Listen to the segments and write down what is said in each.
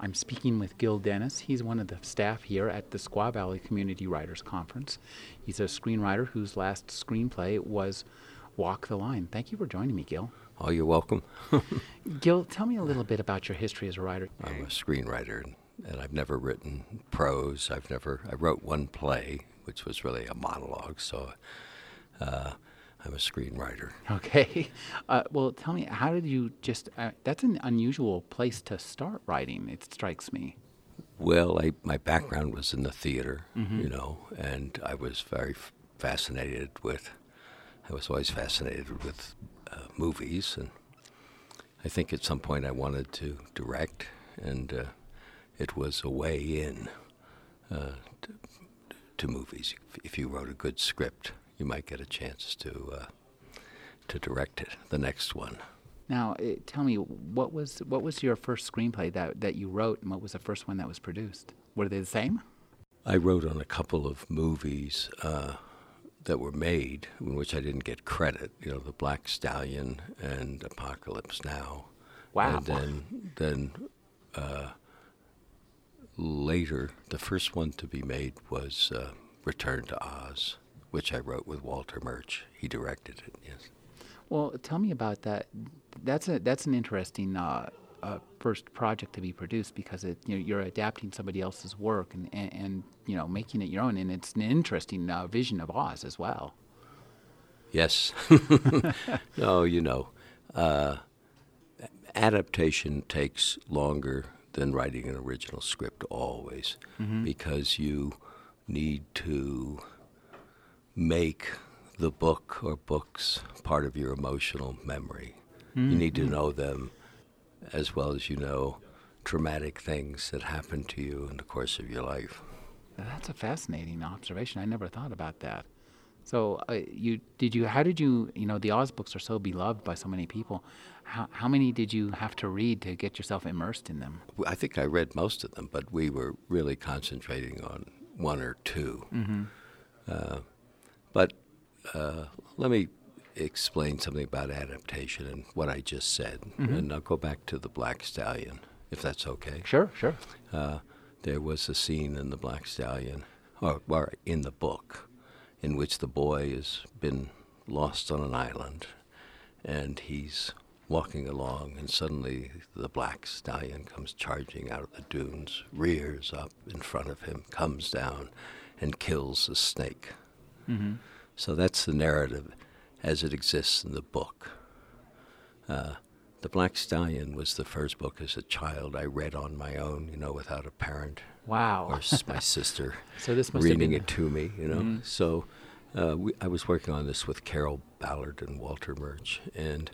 I'm speaking with Gil Dennis. He's one of the staff here at the Squaw Valley Community Writers Conference. He's a screenwriter whose last screenplay was Walk the Line. Thank you for joining me, Gil. Oh, you're welcome. Gil, tell me a little bit about your history as a writer. I'm a screenwriter, and I've never written prose. I wrote one play, which was really a monologue, so I'm a screenwriter. Okay. Well, tell me, how did you that's an unusual place to start writing, it strikes me. Well, my background was in the theater, mm-hmm. And I was very fascinated with, movies. And I think at some point I wanted to direct, and it was a way in to movies. If you wrote a good script, you might get a chance to direct it, the next one. Now, tell me, what was your first screenplay that you wrote, and what was the first one that was produced? Were they the same? I wrote on a couple of movies that were made, in which I didn't get credit. The Black Stallion and Apocalypse Now. Wow. And then later, the first one to be made was Return to Oz, which I wrote with Walter Murch. He directed it, yes. Well, tell me about that. That's an interesting first project to be produced, because you're adapting somebody else's work and making it your own, and it's an interesting vision of Oz as well. Yes. No, adaptation takes longer than writing an original script always, mm-hmm. because you need to make the book or books part of your emotional memory. Mm-hmm. You need to know them as well as traumatic things that happened to you in the course of your life. That's a fascinating observation. I never thought about that. So the Oz books are so beloved by so many people. How many did you have to read to get yourself immersed in them? I think I read most of them, but we were really concentrating on one or two. Mm-hmm. But let me explain something about adaptation and what I just said, mm-hmm. and I'll go back to The Black Stallion, if that's okay. Sure. There was a scene in The Black Stallion, or in the book, in which the boy has been lost on an island, and he's walking along, and suddenly the Black Stallion comes charging out of the dunes, rears up in front of him, comes down, and kills the snake. Mm-hmm. So that's the narrative as it exists in the book. The Black Stallion was the first book as a child I read on my own, without a parent. Wow. Or my sister so this must reading have been it to me, Mm-hmm. So I was working on this with Carol Ballard and Walter Murch. And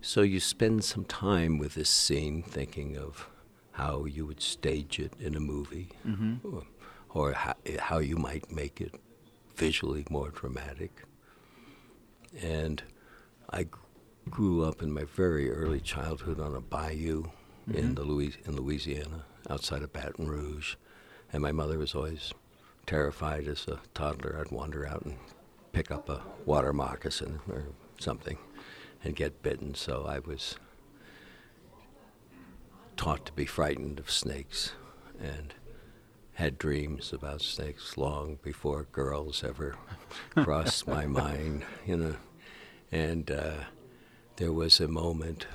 so you spend some time with this scene thinking of how you would stage it in a movie. Mm-hmm. Or how you might make it visually more dramatic. And I grew up in my very early childhood on a bayou, mm-hmm. in Louisiana, outside of Baton Rouge. And my mother was always terrified as a toddler. I'd wander out and pick up a water moccasin or something and get bitten. So I was taught to be frightened of snakes, and had dreams about snakes long before girls ever crossed my mind, And there was a moment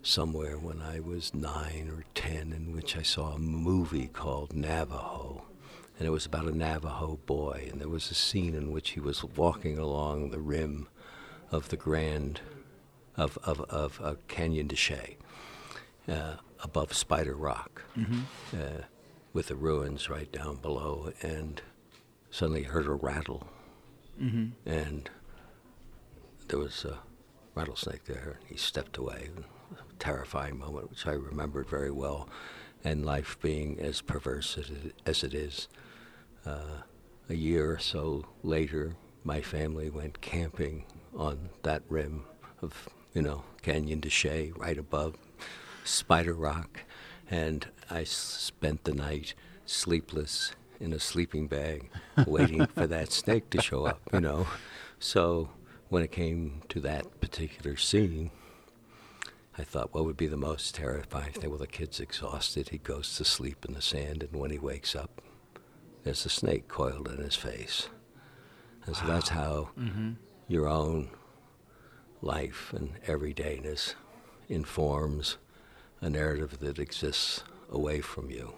somewhere when I was 9 or 10 in which I saw a movie called Navajo, and it was about a Navajo boy, and there was a scene in which he was walking along the rim of the Canyon de Chelly, above Spider Rock. Mm-hmm. With the ruins right down below, and suddenly heard a rattle. Mm-hmm. And there was a rattlesnake there, and he stepped away. A terrifying moment, which I remembered very well. And life being as perverse as it is, a year or so later, my family went camping on that rim of, you know, Canyon de Chelly, right above Spider Rock, and I spent the night sleepless in a sleeping bag waiting for that snake to show up, you know. So when it came to that particular scene, I thought, what would be the most terrifying thing? Well, the kid's exhausted. He goes to sleep in the sand, and when he wakes up, there's a snake coiled in his face. And so that's how your own life and everydayness informs a narrative that exists away from you.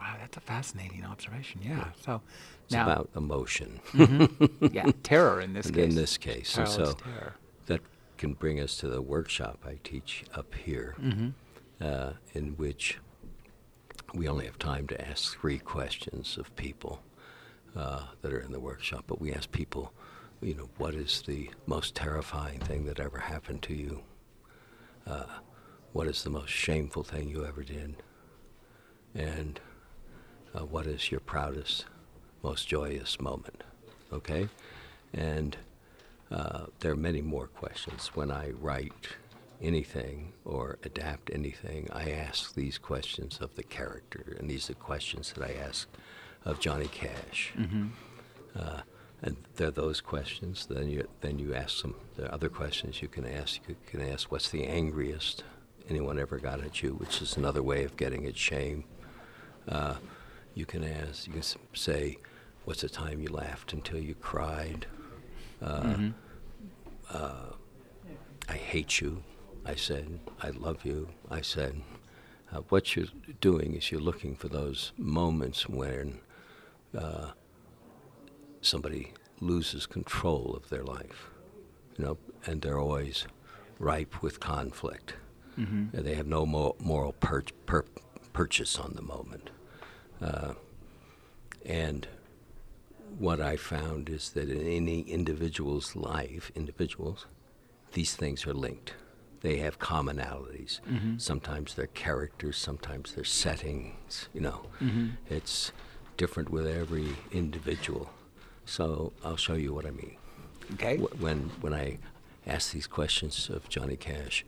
Wow, that's a fascinating observation, yeah. So it's now about emotion. Mm-hmm. Yeah, terror in this case. In this case. And so terror. That can bring us to the workshop I teach up here, in which we only have time to ask 3 questions of people that are in the workshop. But we ask people, you know, what is the most terrifying thing that ever happened to you? What is the most shameful thing you ever did? And what is your proudest, most joyous moment? Okay? And there are many more questions. When I write anything or adapt anything, I ask these questions of the character, and these are questions that I ask of Johnny Cash. Mm-hmm. And there are those questions. Then you ask them. There are other questions you can ask. You can ask, what's the angriest anyone ever got at you, which is another way of getting at shame. You can say, what's the time you laughed until you cried? I hate you, I said. I love you, I said. What you're doing is you're looking for those moments when somebody loses control of their life, you know, and they're always ripe with conflict. Mm-hmm. They have no moral purchase on the moment. And what I found is that in any individual's life, these things are linked. They have commonalities. Mm-hmm. Sometimes they're characters, sometimes they're settings, you know. Mm-hmm. It's different with every individual. So I'll show you what I mean. Okay. When I ask these questions of Johnny Cash,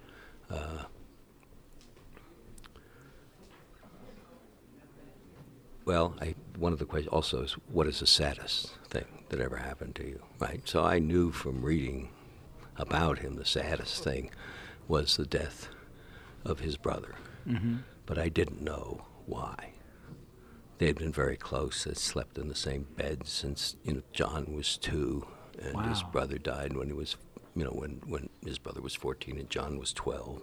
one of the questions also is, what is the saddest thing that ever happened to you, right? So I knew from reading about him the saddest thing was the death of his brother. Mm-hmm. But I didn't know why. They had been very close. They slept in the same bed since, you know, John was 2, and wow. His brother died when he was, you know, when his brother was 14 and John was 12.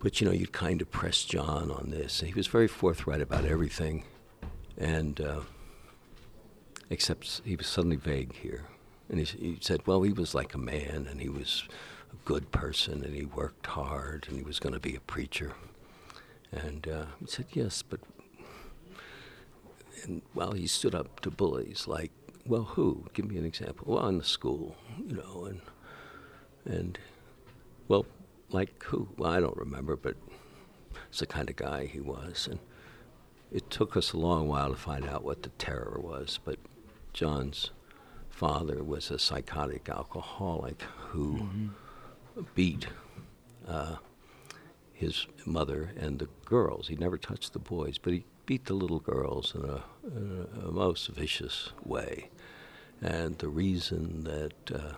But, you know, you'd kind of press John on this. He was very forthright about everything, and except he was suddenly vague here. And he said, well, he was like a man, and he was a good person, and he worked hard, and he was going to be a preacher. And he said, yes, but... And, well, he stood up to bullies, like, well, who? Give me an example. Well, in the school, you know, and well... Like who? Well, I don't remember, but it's the kind of guy he was. And it took us a long while to find out what the terror was, but John's father was a psychotic alcoholic who beat his mother and the girls. He never touched the boys, but he beat the little girls in a most vicious way. And the reason that...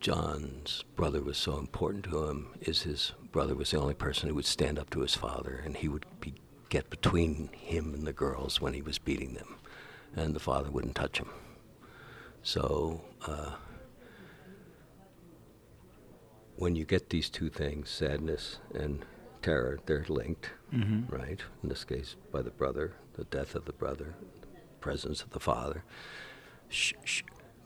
John's brother was so important to him is his brother was the only person who would stand up to his father, and he would get between him and the girls when he was beating them, and the father wouldn't touch him. So when you get these two things, sadness and terror, they're linked, right? In this case, by the brother, the death of the brother, the presence of the father.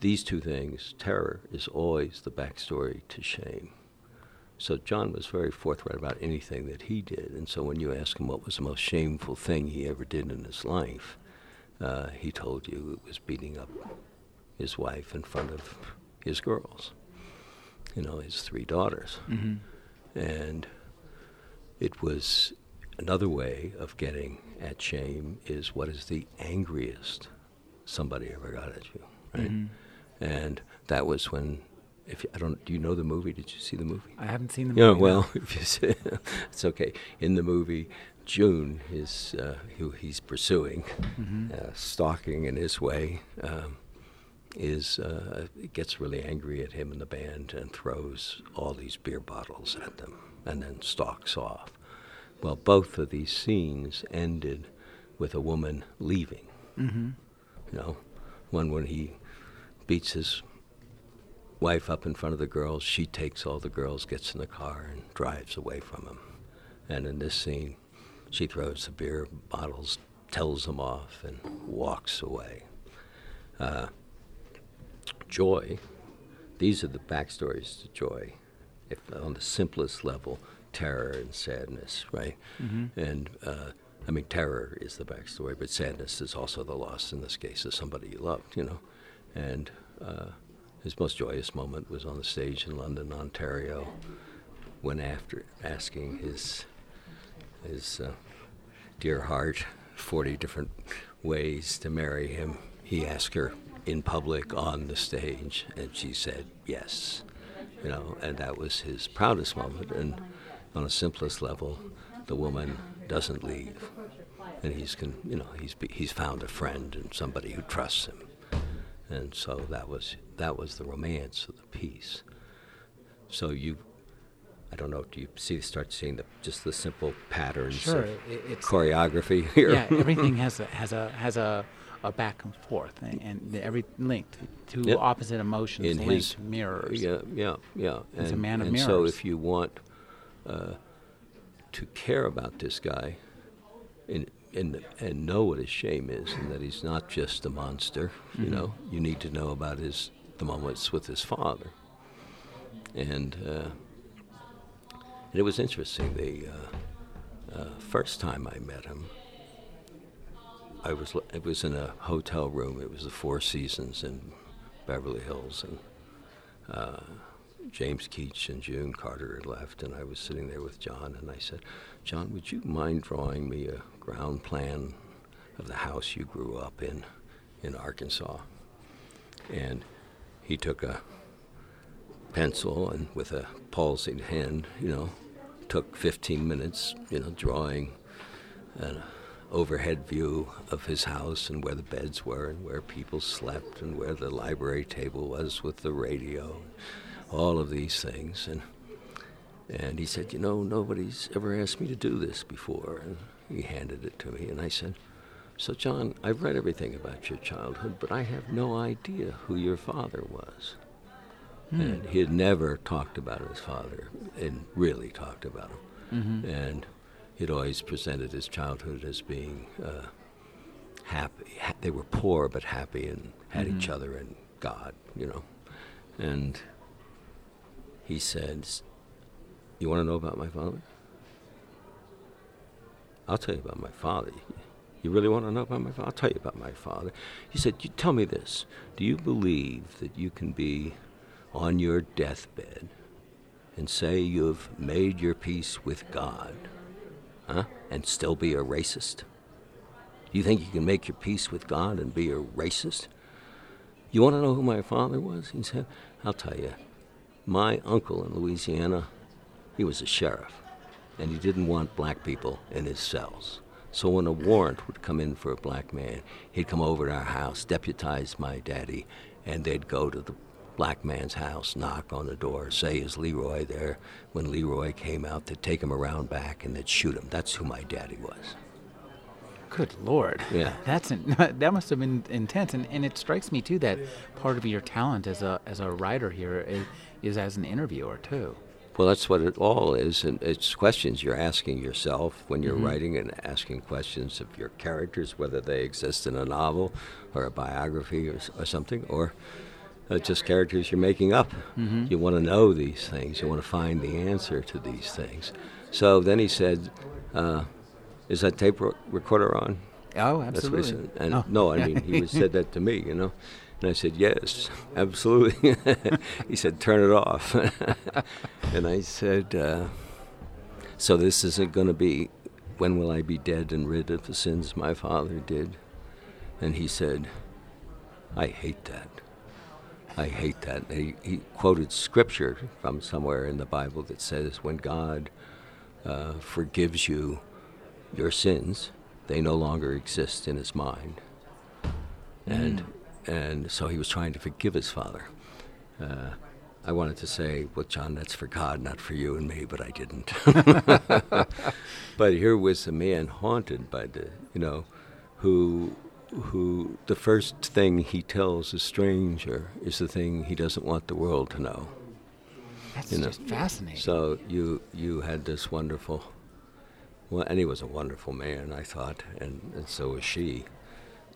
These two things, terror is always the backstory to shame. So John was very forthright about anything that he did, and so when you ask him what was the most shameful thing he ever did in his life, he told you it was beating up his wife in front of his girls, you know, his 3 daughters. Mm-hmm. And it was Another way of getting at shame is what is the angriest somebody ever got at you, right? Mm-hmm. And that was when, do you know the movie? Did you see the movie? I haven't seen the movie. If you see, it's okay. In the movie, June is who he's pursuing, mm-hmm. Stalking in his way, gets really angry at him and the band and throws all these beer bottles at them and then stalks off. Well, both of these scenes ended with a woman leaving. Mm-hmm. You know, one when he beats his wife up in front of the girls, she takes all the girls, gets in the car, and drives away from him. And in this scene, she throws the beer bottles, tells them off, and walks away. Joy, these are the backstories to joy, if on the simplest level, terror and sadness, right? Mm-hmm. And, terror is the backstory, but sadness is also the loss, in this case, of somebody you loved, you know? And his most joyous moment was on the stage in London, Ontario, when after asking his dear heart 40 different ways to marry him, he asked her in public on the stage, and she said yes, you know, and that was his proudest moment. And on a simplest level, the woman doesn't leave, and he's found a friend and somebody who trusts him. And so that was the romance of the piece. So I don't know, do you start seeing the simple patterns of choreography here? Yeah, everything has a back and forth, and every linked to opposite emotions, linked mirrors. Yeah. It's a man of mirrors. And so if you want to care about this guy and know what his shame is, and that he's not just a monster, mm-hmm. you know, you need to know about the moments with his father. And it was interesting. The first time I met him, it was in a hotel room. It was the Four Seasons in Beverly Hills, and James Keach and June Carter had left, and I was sitting there with John, and I said, "John, would you mind drawing me a ground plan of the house you grew up in Arkansas?" And he took a pencil and with a palsied hand, you know, took 15 minutes, you know, drawing an overhead view of his house and where the beds were and where people slept and where the library table was with the radio, all of these things. And he said, "You know, nobody's ever asked me to do this before." And he handed it to me, and I said, "So, John, I've read everything about your childhood, but I have no idea who your father was." And he had never talked about his father, and really talked about him. Mm-hmm. And he'd always presented his childhood as being happy. They were poor but happy and had mm-hmm. each other and God, you know. And he said, "You want to know about my father? I'll tell you about my father. You really want to know about my father? I'll tell you about my father." He said, "You tell me this. Do you believe that you can be on your deathbed and say you've made your peace with God, and still be a racist? You think you can make your peace with God and be a racist? You want to know who my father was?" He said, "I'll tell you. My uncle in Louisiana, he was a sheriff, and he didn't want black people in his cells. So when a warrant would come in for a black man, he'd come over to our house, deputize my daddy, and they'd go to the black man's house, knock on the door, say, 'Is Leroy there?' When Leroy came out, they'd take him around back and they'd shoot him. That's who my daddy was." Good Lord. Yeah. That must have been intense. And it strikes me, too, that part of your talent as a writer here is as an interviewer, too. Well, that's what it all is. And it's questions you're asking yourself when you're mm-hmm. writing, and asking questions of your characters, whether they exist in a novel or a biography or something, or just characters you're making up. Mm-hmm. You want to know these things. You want to find the answer to these things. So then he said, "Is that tape recorder on?" Oh, absolutely. That's what he said. And no, I mean, he said that to me, you know. And I said, "Yes, absolutely." He said, "Turn it off." And I said, "So this isn't going to be when will I be dead and rid of the sins my father did? And he said, I hate that. I hate that. He quoted scripture from somewhere in the Bible that says, when God forgives you your sins, they no longer exist in his mind. And so he was trying to forgive his father. I wanted to say, well, John, that's for God, not for you and me, but I didn't. But here was a man haunted by the, who the first thing he tells a stranger is the thing he doesn't want the world to know. That's just fascinating. So you had this wonderful, well, and he was a wonderful man, I thought, and so was she.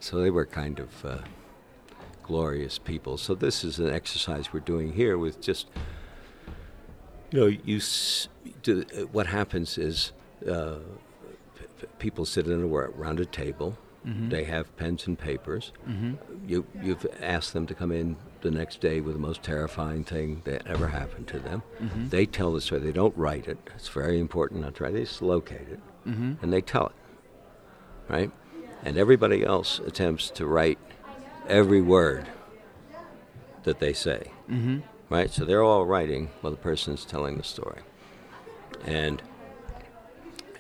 So they were kind of glorious people. So this is an exercise we're doing here with just, what happens is people sit around a table. Mm-hmm. They have pens and papers. Mm-hmm. You've asked them to come in the next day with the most terrifying thing that ever happened to them. Mm-hmm. They tell the story. They don't write it. It's very important not to write it. They just locate it, mm-hmm. and they tell it, right? And everybody else attempts to write every word that they say, mm-hmm. right? So they're all writing while the person's telling the story. And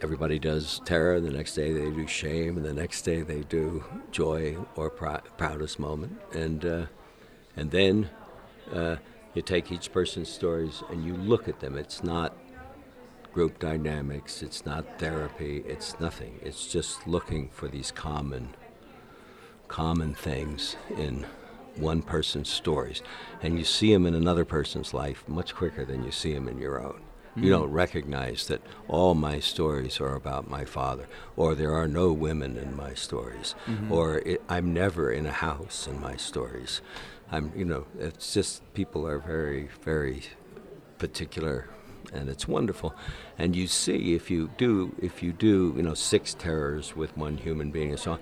everybody does terror, the next day they do shame, and the next day they do joy or proudest moment. And then you take each person's stories and you look at them. It's not group dynamics, it's not therapy, it's nothing. It's just looking for these common things in one person's stories. And you see them in another person's life much quicker than you see them in your own. You don't recognize that all my stories are about my father, or there are no women in my stories, mm-hmm. or I'm never in a house in my stories. It's just people are very, very particular, and it's wonderful. And you see, if you do, 6 terrors with one human being and so on,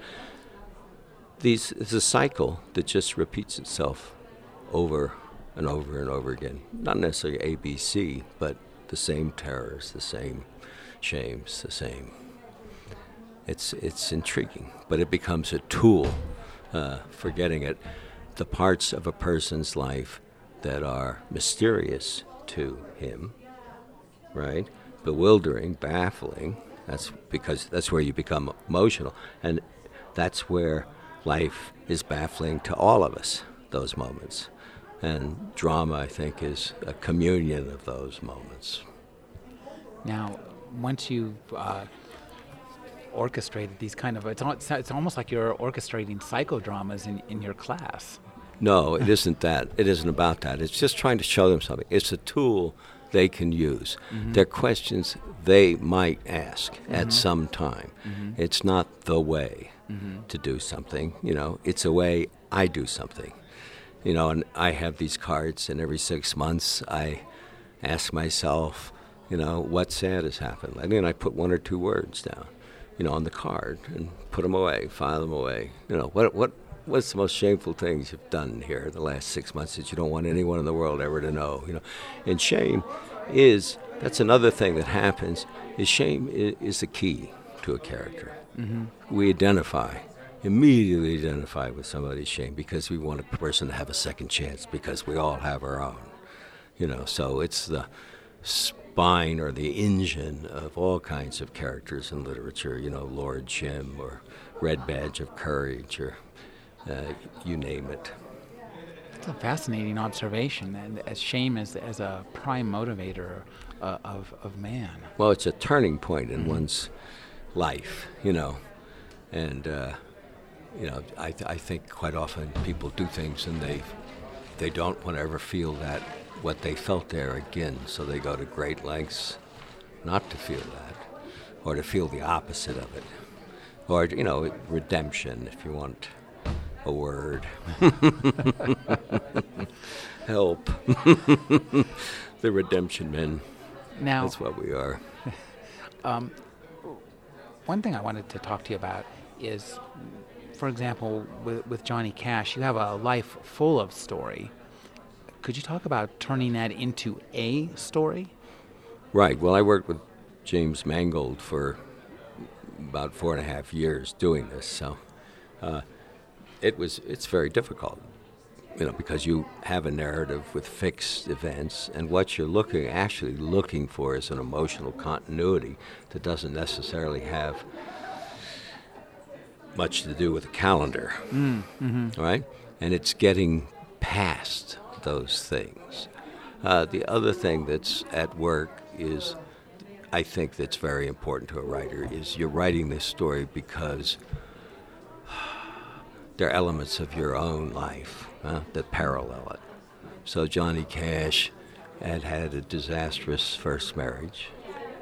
it's a cycle that just repeats itself over and over and over again. Not necessarily A, B, C, but the same terrors, the same shames, the same. It's intriguing, but it becomes a tool for getting at the parts of a person's life that are mysterious to him, right? Bewildering, baffling. That's because that's where you become emotional, and that's where life is baffling to all of us. Those moments. And drama, I think, is a communion of those moments. Now, once you've orchestrated these kind of... It's almost like you're orchestrating psychodramas in your class. No, it isn't that. It isn't about that. It's just trying to show them something. It's a tool they can use. Mm-hmm. They're questions they might ask mm-hmm. at some time. Mm-hmm. It's not the way mm-hmm. to do something. It's a way I do something. And I have these cards, and every 6 months I ask myself, what sad has happened? And then I put 1 or 2 words down, on the card and put them away, file them away. What's the most shameful things you've done here in the last 6 months that you don't want anyone in the world ever to know? And shame that's another thing that happens, is shame is the key to a character. Mm-hmm. We immediately identify with somebody's shame because we want a person to have a second chance, because we all have our own, so it's the spine or the engine of all kinds of characters in literature, Lord Jim or Red Badge of Courage or you name it. It's a fascinating observation, and as shame as a prime motivator of man. Well, it's a turning point in mm-hmm. one's life, and I think quite often people do things and they don't want to ever feel that what they felt there again, so they go to great lengths not to feel that, or to feel the opposite of it, or redemption, if you want a word. Help. The redemption men. Now, that's what we are. One thing I wanted to talk to you about is, for example, with Johnny Cash, you have a life full of story. Could you talk about turning that into a story? Right. Well, I worked with James Mangold for about 4.5 years doing this, so it's very difficult, you know, because you have a narrative with fixed events, and what you're actually looking for is an emotional continuity that doesn't necessarily have much to do with a calendar, right? And it's getting past those things. The other thing that's at work is, I think that's very important to a writer, is you're writing this story because there are elements of your own life that parallel it. So Johnny Cash had a disastrous first marriage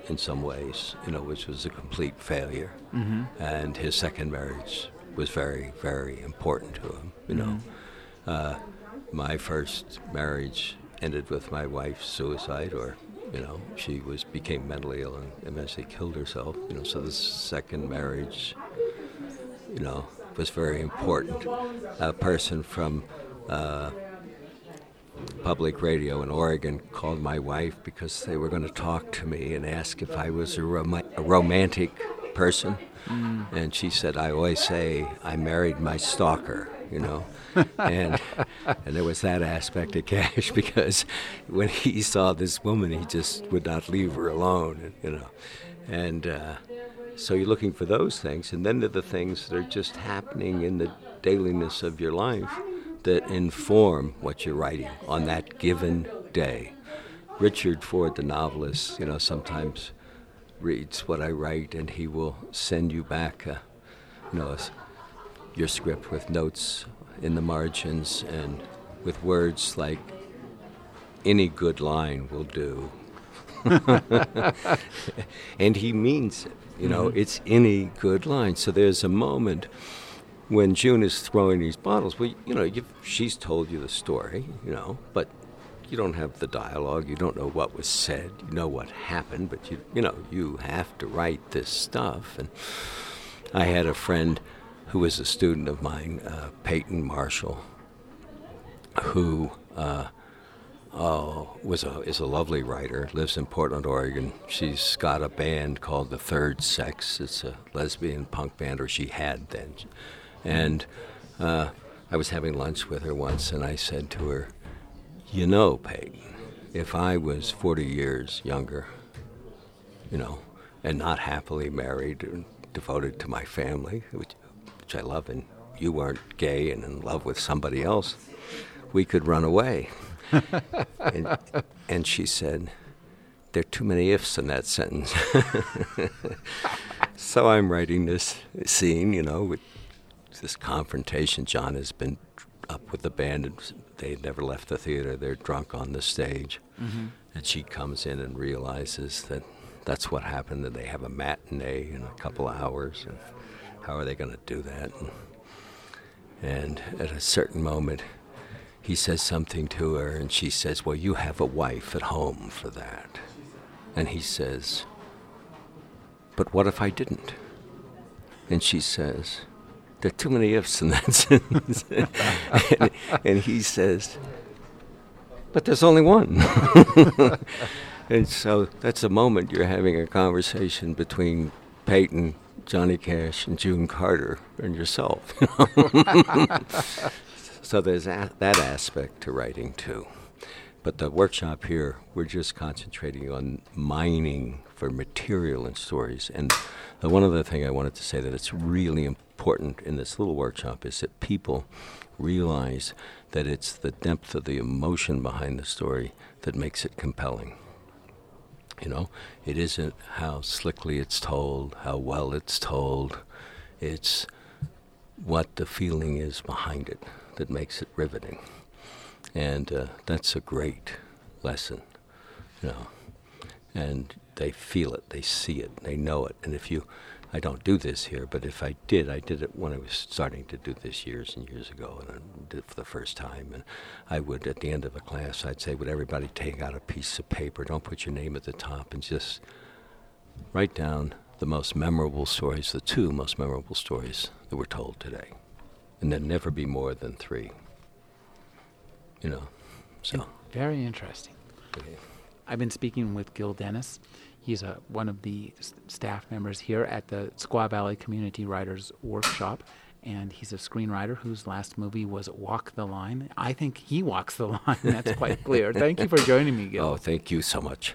in some ways, you know, which was a complete failure. Mm-hmm. And his second marriage was very, very important to him, you know. My first marriage ended with my wife's suicide, or, you know, she became mentally ill and eventually killed herself, you know, so this second marriage, you know, was very important. A person from public radio in Oregon called my wife because they were going to talk to me and ask if I was a romantic person, and she said, I always say I married my stalker, you know. And there was that aspect of Cash, because when he saw this woman, he just would not leave her alone, you know. And so you're looking for those things, and then there are the things that are just happening in the dailiness of your life that inform what you're writing on that given day. Richard Ford, the novelist, you know, sometimes reads what I write, and he will send you back, you know, your script with notes in the margins and with words like any good line will do. And he means it, you know, it's any good line. So there's a moment when June is throwing these bottles. Well, you know, she's told you the story, you know, but you don't have the dialogue, you don't know what was said, you know what happened, but you know, you have to write this stuff. And I had a friend who was a student of mine, Peyton Marshall, who is a lovely writer, lives in Portland, Oregon. She's got a band called The Third Sex. It's a lesbian punk band, or she had then. And I was having lunch with her once, and I said to her, you know, Peyton, if I was 40 years younger, you know, and not happily married and devoted to my family, which I love, and you weren't gay and in love with somebody else, we could run away. and she said, there are too many ifs in that sentence. So I'm writing this scene, you know, with this confrontation. John has been up with the band, and they had never left the theater. They're drunk on the stage. Mm-hmm. And she comes in and realizes that that's what happened, that they have a matinee in a couple of hours. And how are they going to do that? And at a certain moment, he says something to her, and she says, well, you have a wife at home for that. And he says, but what if I didn't? And she says, there are too many ifs in that sentence. and he says, but there's only one. And so that's a moment you're having a conversation between Peyton, Johnny Cash, and June Carter, and yourself. So there's that aspect to writing, too. But the workshop here, we're just concentrating on mining for material and stories. And the one other thing I wanted to say that it's really important in this little workshop is that people realize that it's the depth of the emotion behind the story that makes it compelling. You know, it isn't how slickly it's told, how well it's told. It's what the feeling is behind it that makes it riveting. And that's a great lesson, you know. And they feel it, they see it, they know it. And I don't do this here, but if I did it when I was starting to do this years and years ago, and I did it for the first time. And I would, at the end of a class, I'd say, would everybody take out a piece of paper, don't put your name at the top, and just write down the most memorable stories, the two most memorable stories that were told today. And there'd never be more than three, you know, so. Very interesting. Okay. I've been speaking with Gil Dennis. He's one of the staff members here at the Squaw Valley Community Writers Workshop, and he's a screenwriter whose last movie was Walk the Line. I think he walks the line. That's quite clear. Thank you for joining me, Gil. Oh, thank you so much.